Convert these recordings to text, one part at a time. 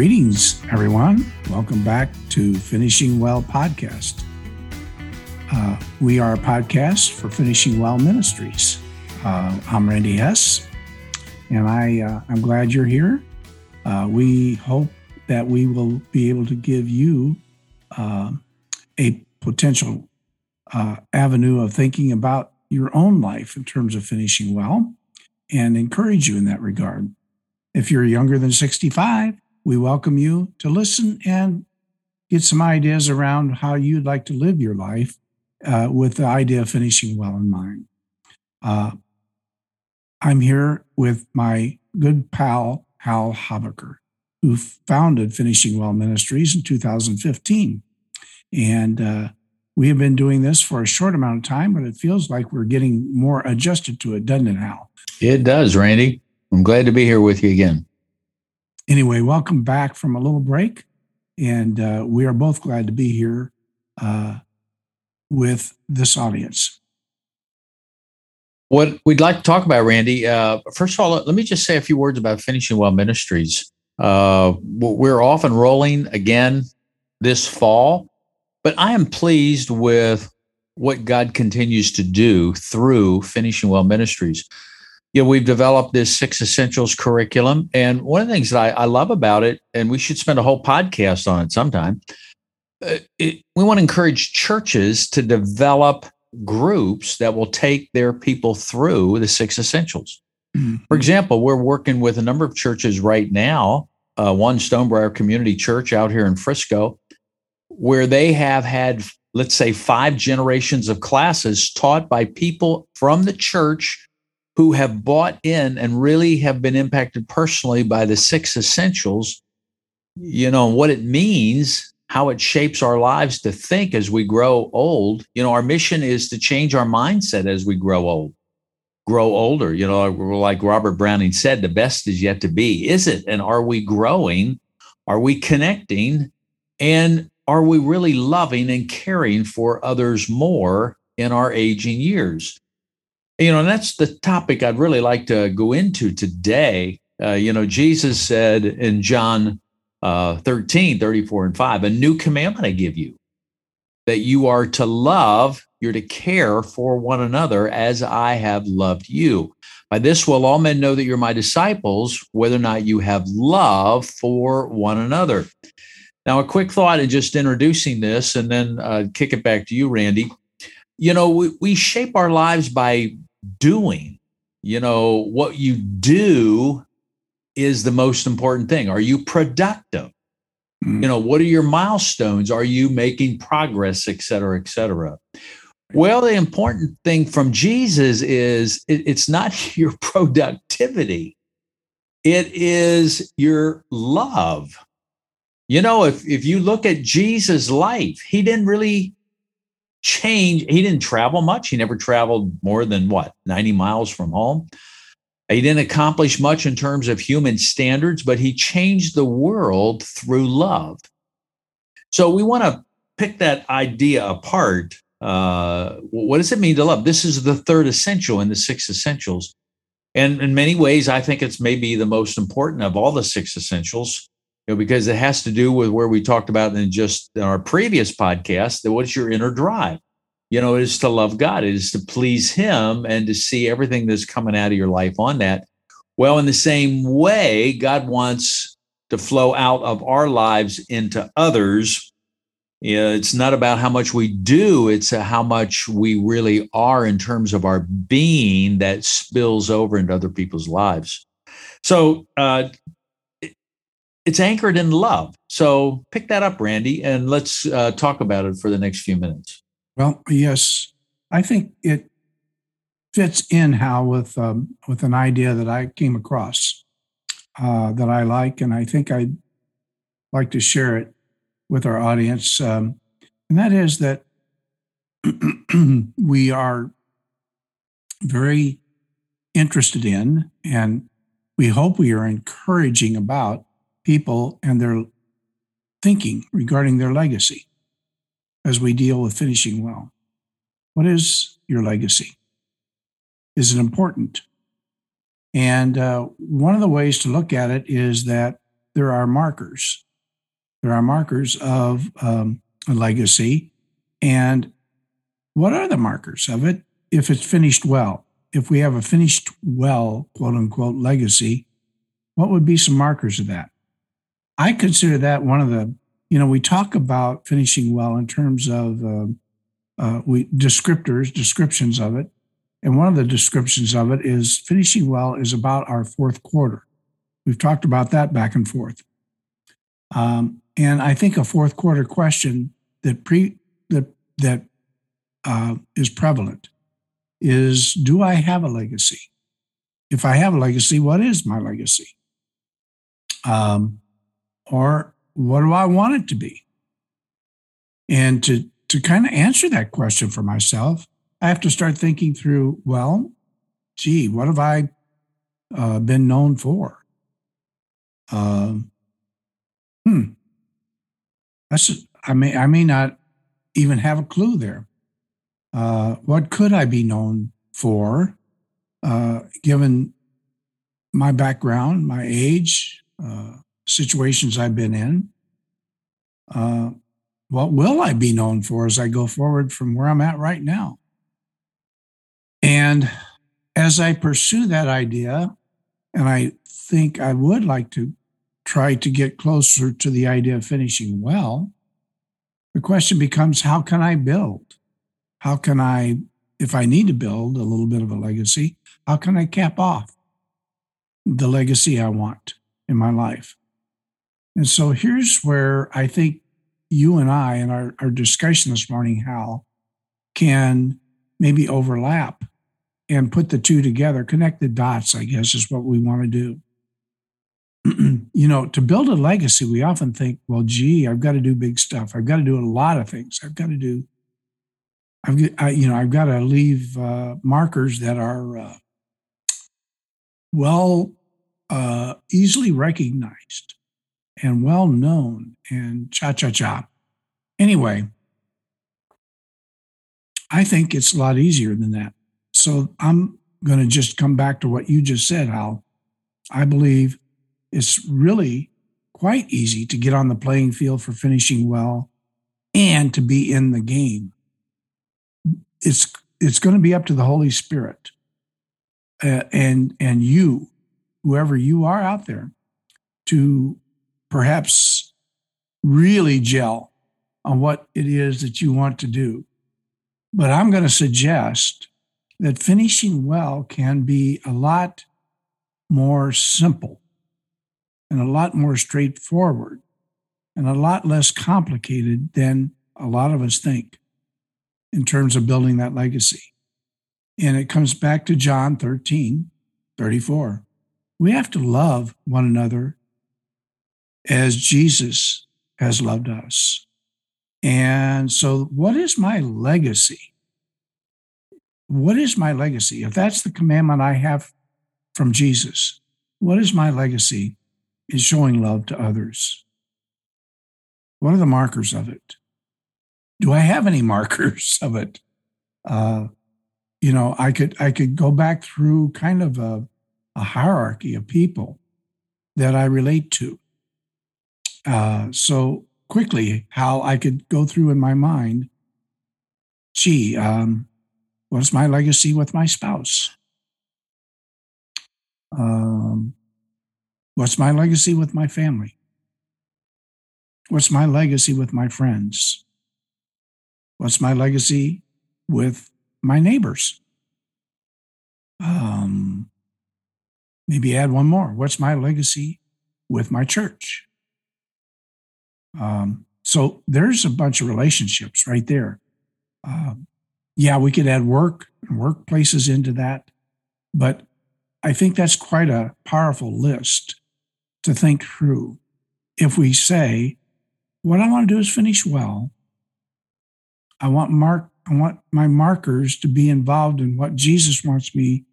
Greetings, everyone. Welcome back to Finishing Well podcast. We are a podcast for Finishing Well Ministries. I'm Randy Hess, and I'm glad you're here. We hope that we will be able to give you a potential avenue of thinking about your own life in terms of finishing well and encourage you in that regard. If you're younger than 65, we welcome you to listen and get some ideas around how you'd like to live your life with the idea of finishing well in mind. I'm here with my good pal, Hal Habaker, who founded Finishing Well Ministries in 2015. And we have been doing this for a short amount of time, but it feels like we're getting more adjusted to it, doesn't it, Hal? It does, Randy. I'm glad to be here with you again. Anyway, welcome back from a little break, and we are both glad to be here with this audience. What we'd like to talk about, Randy, first of all, let me just say a few words about Finishing Well Ministries. We're off and rolling again this fall, but I am pleased with what God continues to do through Finishing Well Ministries. Yeah, we've developed this Six Essentials curriculum. And one of the things that I love about it, and we should spend a whole podcast on it sometime, we want to encourage churches to develop groups that will take their people through the Six Essentials. Mm-hmm. For example, we're working with a number of churches right now, one Stonebriar Community Church out here in Frisco, where they have had, let's say, 5 generations of classes taught by people from the church who have bought in and really have been impacted personally by the Six Essentials, you know, what it means, how it shapes our lives to think as we grow old. You know, our mission is to change our mindset as we grow older. You know, like Robert Browning said, the best is yet to be. Is it? And are we growing? Are we connecting? And are we really loving and caring for others more in our aging years? You know, and that's the topic I'd really like to go into today. You know, Jesus said in John 13:34-5, a new commandment I give you, that you are to love, you're to care for one another as I have loved you. By this will all men know that you're my disciples, whether or not you have love for one another. Now, a quick thought in just introducing this, and then kick it back to you, Randy. You know, we shape our lives by doing. You know, what you do is the most important thing. Are you productive? Mm-hmm. You know, what are your milestones? Are you making progress, et cetera, et cetera? Well, the important thing from Jesus is it's not your productivity. It is your love. You know, if you look at Jesus' life, he didn't really change. He didn't travel much. He never traveled more than 90 miles from home. He didn't accomplish much in terms of human standards, but he changed the world through love. So we want to pick that idea apart. What does it mean to love? This is the third essential in the Six Essentials. And in many ways, I think it's maybe the most important of all the Six Essentials. You know, because it has to do with where we talked about in our previous podcast, that what's your inner drive? You know, it is to love God, it is to please him and to see everything that's coming out of your life on that. Well, in the same way, God wants to flow out of our lives into others. You know, it's not about how much we do, it's how much we really are in terms of our being that spills over into other people's lives. So, it's anchored in love. So pick that up, Randy, and let's talk about it for the next few minutes. Well, yes, I think it fits in, Hal, with an idea that I came across that I like, and I think I'd like to share it with our audience. And that is that we are very interested in, and we hope we are encouraging about, people and their thinking regarding their legacy as we deal with finishing well. What is your legacy? Is it important? And one of the ways to look at it is that there are markers. There are markers of a legacy. And what are the markers of it? If it's finished well, if we have a finished well, quote unquote, legacy, what would be some markers of that? I consider that one of the, you know, we talk about finishing well in terms of descriptions of it. And one of the descriptions of it is finishing well is about our fourth quarter. We've talked about that back and forth. And I think a fourth quarter question that is prevalent is, do I have a legacy? If I have a legacy, what is my legacy? Or what do I want it to be? And to kind of answer that question for myself, I have to start thinking through, well, gee, what have I been known for? I may not even have a clue there. What could I be known for, given my background, my age, situations I've been in? What will I be known for as I go forward from where I'm at right now? And as I pursue that idea, and I think I would like to try to get closer to the idea of finishing well, the question becomes, how can I build? How can I, if I need to build a little bit of a legacy, how can I cap off the legacy I want in my life? And so here's where I think you and I, in our discussion this morning, Hal, can maybe overlap and put the two together, connect the dots, I guess, is what we want to do. You know, to build a legacy, we often think, well, gee, I've got to do big stuff. I've got to do a lot of things. I've got to leave markers that are easily recognized and well known and cha-cha-cha. Anyway, I think it's a lot easier than that. So I'm going to just come back to what you just said, Hal. I believe it's really quite easy to get on the playing field for finishing well and to be in the game. It's going to be up to the Holy Spirit and you, whoever you are out there, to perhaps really gel on what it is that you want to do. But I'm going to suggest that finishing well can be a lot more simple and a lot more straightforward and a lot less complicated than a lot of us think in terms of building that legacy. And it comes back to John 13:34. We have to love one another as Jesus has loved us. And so what is my legacy? What is my legacy? If that's the commandment I have from Jesus, what is my legacy? Is showing love to others. What are the markers of it? Do I have any markers of it? I could go back through kind of a hierarchy of people that I relate to. So quickly, Hal, I could go through in my mind, what's my legacy with my spouse? What's my legacy with my family? What's my legacy with my friends? What's my legacy with my neighbors? Maybe add one more. What's my legacy with my church? So there's a bunch of relationships right there. We could add work and workplaces into that, but I think that's quite a powerful list to think through. If we say, what I want to do is finish well, I want my markers to be involved in what Jesus wants me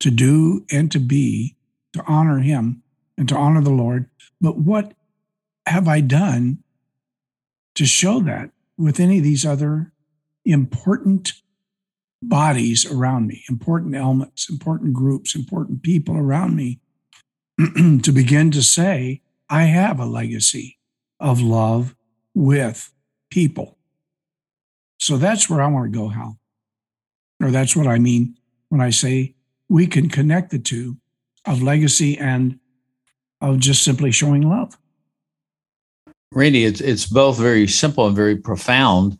to do and to be, to honor him and to honor the Lord. But what have I done to show that with any of these other important bodies around me, important elements, important groups, important people around me, to begin to say, I have a legacy of love with people. So that's where I want to go, Hal. Or that's what I mean when I say we can connect the two of legacy and of just simply showing love. Randy, it's both very simple and very profound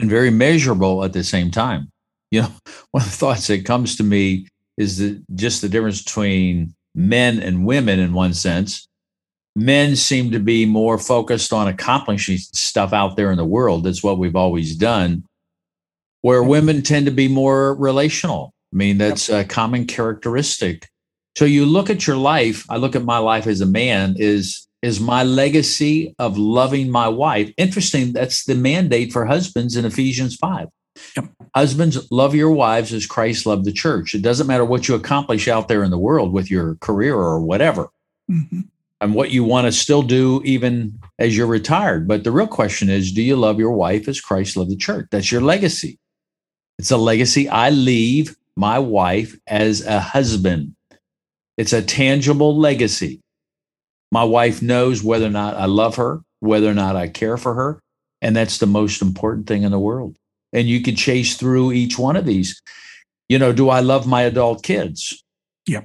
and very measurable at the same time. You know, one of the thoughts that comes to me is that just the difference between men and women in one sense. Men seem to be more focused on accomplishing stuff out there in the world. That's what we've always done, where women tend to be more relational. I mean, that's a common characteristic. So you look at your life. I look at my life as a man. Is my legacy of loving my wife. Interesting. That's the mandate for husbands in Ephesians 5. Yep. Husbands, love your wives as Christ loved the church. It doesn't matter what you accomplish out there in the world with your career or whatever, mm-hmm. and what you want to still do even as you're retired. But the real question is, do you love your wife as Christ loved the church? That's your legacy. It's a legacy I leave my wife as a husband. It's a tangible legacy. My wife knows whether or not I love her, whether or not I care for her. And that's the most important thing in the world. And you could chase through each one of these. You know, do I love my adult kids? Yeah.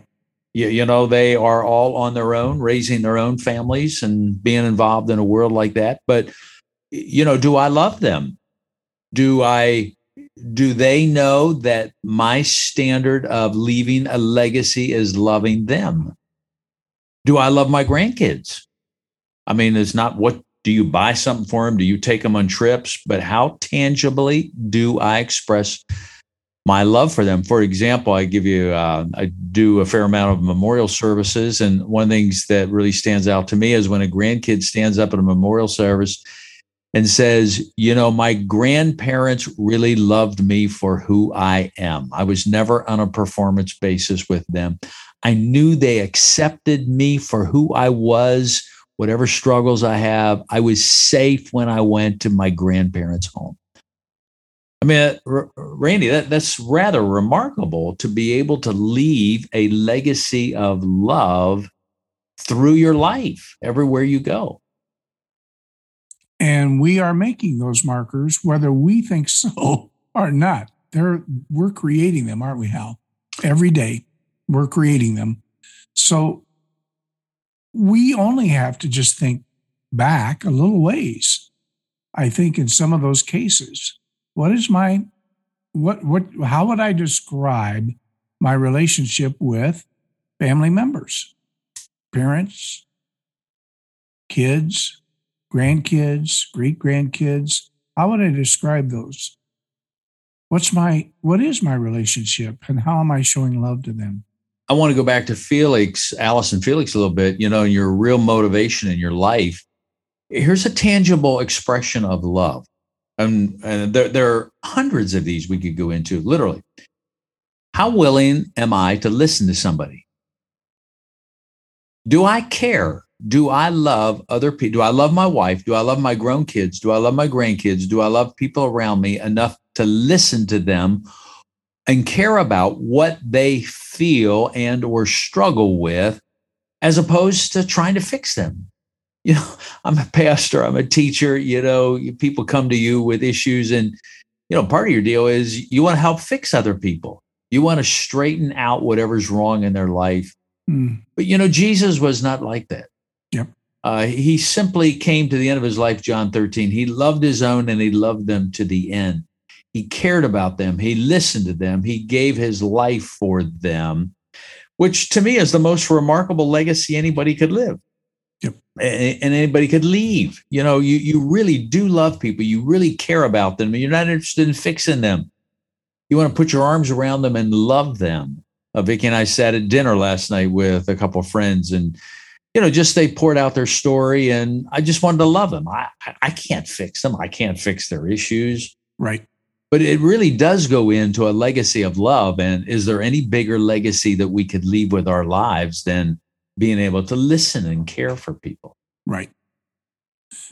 You know, they are all on their own, raising their own families and being involved in a world like that. But, you know, do I love them? Do they know that my standard of leaving a legacy is loving them? Do I love my grandkids? I mean, it's not what do you buy something for them? Do you take them on trips? But how tangibly do I express my love for them? For example, I do a fair amount of memorial services. And one of the things that really stands out to me is when a grandkid stands up at a memorial service and says, you know, my grandparents really loved me for who I am. I was never on a performance basis with them. I knew they accepted me for who I was, whatever struggles I have. I was safe when I went to my grandparents' home. I mean, Randy, that's rather remarkable to be able to leave a legacy of love through your life, everywhere you go. And we are making those markers, whether we think so or not. We're creating them, aren't we, Hal? Every day. We're creating them. So we only have to just think back a little ways. I think in some of those cases, how would I describe my relationship with family members, parents, kids, grandkids, great grandkids? How would I describe those? What is my relationship and how am I showing love to them? I want to go back to Allison Felix a little bit, you know, your real motivation in your life. Here's a tangible expression of love. And there are hundreds of these we could go into, literally. How willing am I to listen to somebody? Do I care? Do I love other people? Do I love my wife? Do I love my grown kids? Do I love my grandkids? Do I love people around me enough to listen to them and care about what they feel and or struggle with, as opposed to trying to fix them? You know, I'm a pastor, I'm a teacher, you know, people come to you with issues and, you know, part of your deal is you want to help fix other people. You want to straighten out whatever's wrong in their life. Mm. But, you know, Jesus was not like that. Yep. He simply came to the end of his life, John 13. He loved his own and he loved them to the end. He cared about them. He listened to them. He gave his life for them, which to me is the most remarkable legacy anybody could live. Yep. And anybody could leave. You know, you really do love people. You really care about them. You're not interested in fixing them. You want to put your arms around them and love them. Vicki and I sat at dinner last night with a couple of friends and, you know, just they poured out their story and I just wanted to love them. I can't fix them. I can't fix their issues. Right. But it really does go into a legacy of love. And is there any bigger legacy that we could leave with our lives than being able to listen and care for people? Right.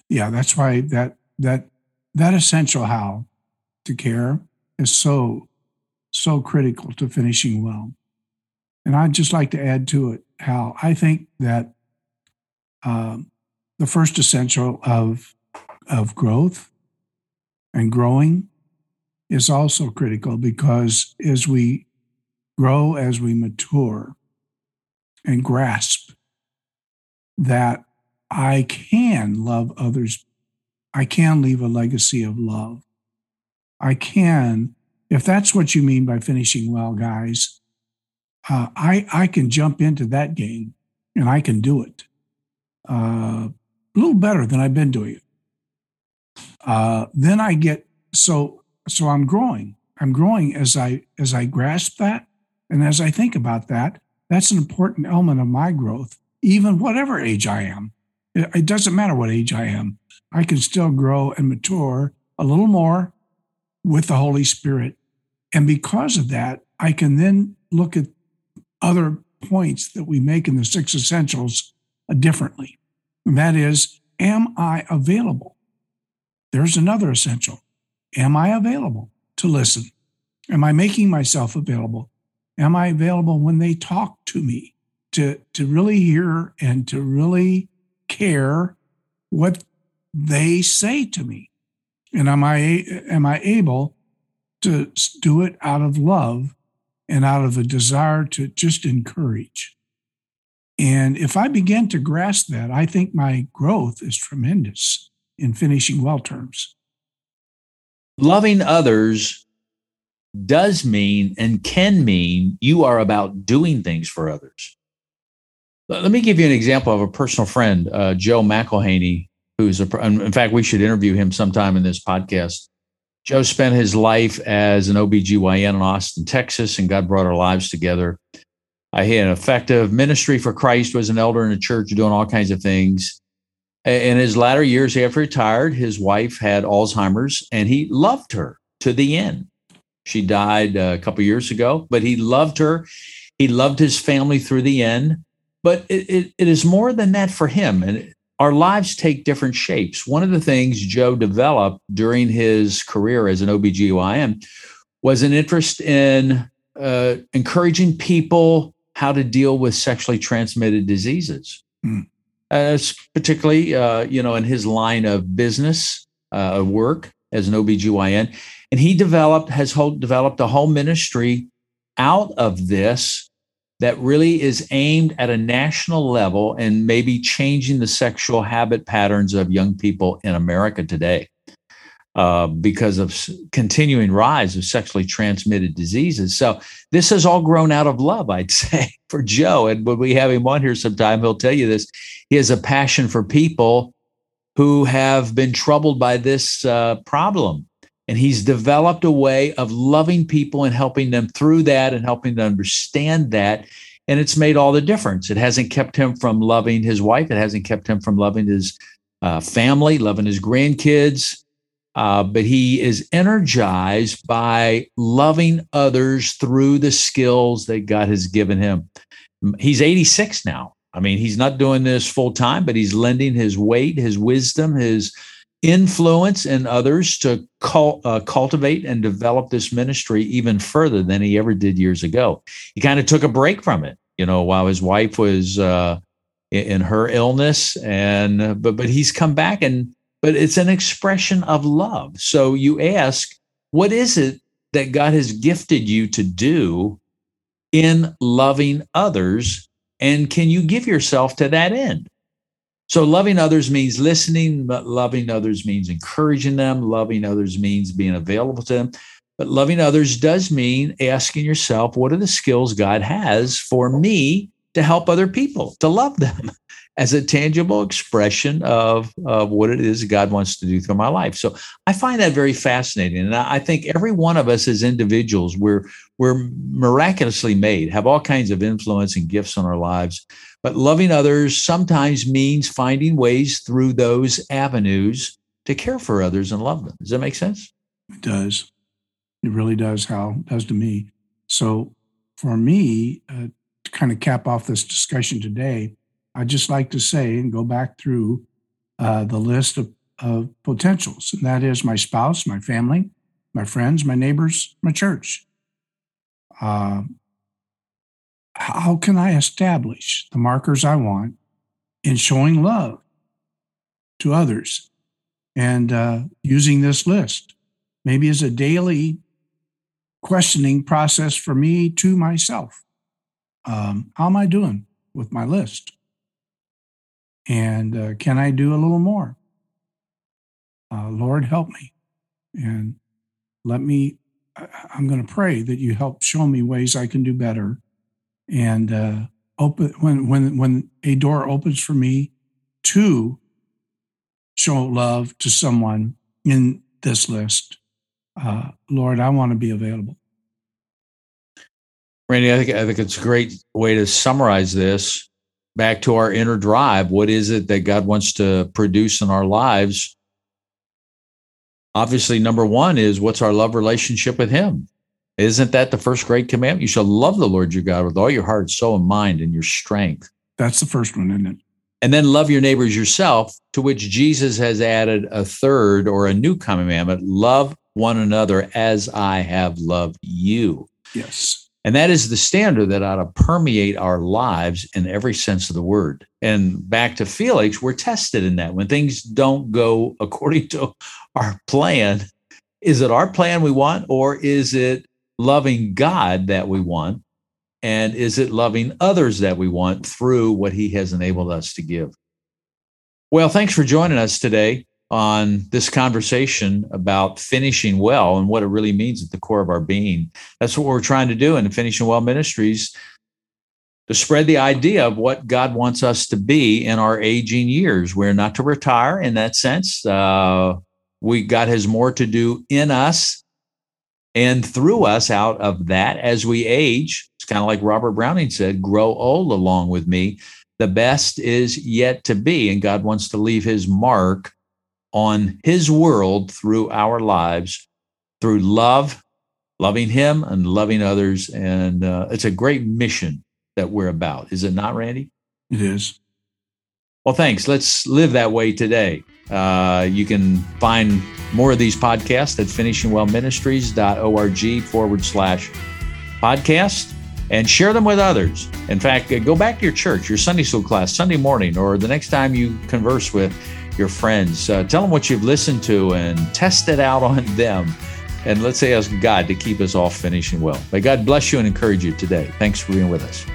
Yeah, that's why that essential how to care is so, so critical to finishing well. And I'd just like to add to it, Hal, I think that the first essential of growth and growing is also critical, because as we grow, as we mature and grasp that I can love others, I can leave a legacy of love. I can, if that's what you mean by finishing well, guys, I can jump into that game and I can do it a little better than I've been doing it. Then I get, so I'm growing. I'm growing as I grasp that. And as I think about that, that's an important element of my growth, even whatever age I am. It doesn't matter what age I am. I can still grow and mature a little more with the Holy Spirit. And because of that, I can then look at other points that we make in the six essentials differently. And that is, am I available? There's another essential. Am I available to listen? Am I making myself available? Am I available when they talk to me to really hear and to really care what they say to me? And am I able to do it out of love and out of a desire to just encourage? And if I begin to grasp that, I think my growth is tremendous in finishing well terms. Loving others does mean and can mean you are about doing things for others. Let me give you an example of a personal friend, Joe McElhaney, who's in fact, we should interview him sometime in this podcast. Joe spent his life as an OBGYN in Austin, Texas, and God brought our lives together. He had an effective ministry for Christ, was an elder in a church doing all kinds of things. In his latter years after he retired, his wife had Alzheimer's, and he loved her to the end. She died a couple of years ago, but he loved her. He loved his family through the end. But it is more than that for him. And our lives take different shapes. One of the things Joe developed during his career as an OBGYN was an interest in encouraging people how to deal with sexually transmitted diseases. Mm. Particularly, in his line of business, work as an OBGYN. And he developed a whole ministry out of this that really is aimed at a national level and maybe changing the sexual habit patterns of young people in America today because of continuing rise of sexually transmitted diseases. So this has all grown out of love, I'd say, for Joe. And when we have him on here sometime, he'll tell you this. He has a passion for people who have been troubled by this problem. And he's developed a way of loving people and helping them through that and helping them understand that. And it's made all the difference. It hasn't kept him from loving his wife. It hasn't kept him from loving his family, loving his grandkids. But he is energized by loving others through the skills that God has given him. He's 86 now. I mean, he's not doing this full time, but he's lending his weight, his wisdom, his influence in others to cultivate and develop this ministry even further than he ever did years ago. He kind of took a break from it, while his wife was in her illness, and but he's come back, but it's an expression of love. So you ask, what is it that God has gifted you to do in loving others? And can you give yourself to that end? So loving others means listening, but loving others means encouraging them. Loving others means being available to them. But loving others does mean asking yourself, what are the skills God has for me to help other people, to love them as a tangible expression of what it is God wants to do through my life? So I find that very fascinating. And I think every one of us as individuals, we're miraculously made, have all kinds of influence and gifts on our lives. But loving others sometimes means finding ways through those avenues to care for others and love them. Does that make sense? It does. It really does, Hal. It does to me. So for me, to kind of cap off this discussion today, I'd just like to say and go back through the list of potentials, and that is my spouse, my family, my friends, my neighbors, my church. How can I establish the markers I want in showing love to others and using this list, maybe as a daily questioning process for me to myself. How am I doing with my list? And can I do a little more? Lord, help me. And let me, I'm going to pray that you help show me ways I can do better. And open when a door opens for me to show love to someone in this list, Lord, I want to be available. Randy, I think it's a great way to summarize this back to our inner drive. What is it that God wants to produce in our lives? Obviously, number one is what's our love relationship with him? Isn't that the first great commandment? You shall love the Lord your God with all your heart, soul, and mind, and your strength. That's the first one, isn't it? And then love your neighbors yourself, to which Jesus has added a third or a new commandment, love one another as I have loved you. Yes. And that is the standard that ought to permeate our lives in every sense of the word. And back to Felix, we're tested in that. When things don't go according to our plan, is it our plan we want, or is it loving God that we want? And is it loving others that we want through what he has enabled us to give? Well, thanks for joining us today on this conversation about finishing well and what it really means at the core of our being. That's what we're trying to do in the Finishing Well Ministries, to spread the idea of what God wants us to be in our aging years. We're not to retire in that sense. God has more to do in us and through us out of that as we age. It's kind of like Robert Browning said, grow old along with me. The best is yet to be, and God wants to leave his mark on his world through our lives, through love, loving him and loving others. And it's a great mission that we're about. Is it not, Randy? It is. Well, thanks. Let's live that way today. You can find more of these podcasts at finishingwellministries.org/podcast and share them with others. In fact, go back to your church, your Sunday school class, Sunday morning, or the next time you converse with your friends. Tell them what you've listened to and test it out on them. And let's ask God to keep us all finishing well. May God bless you and encourage you today. Thanks for being with us.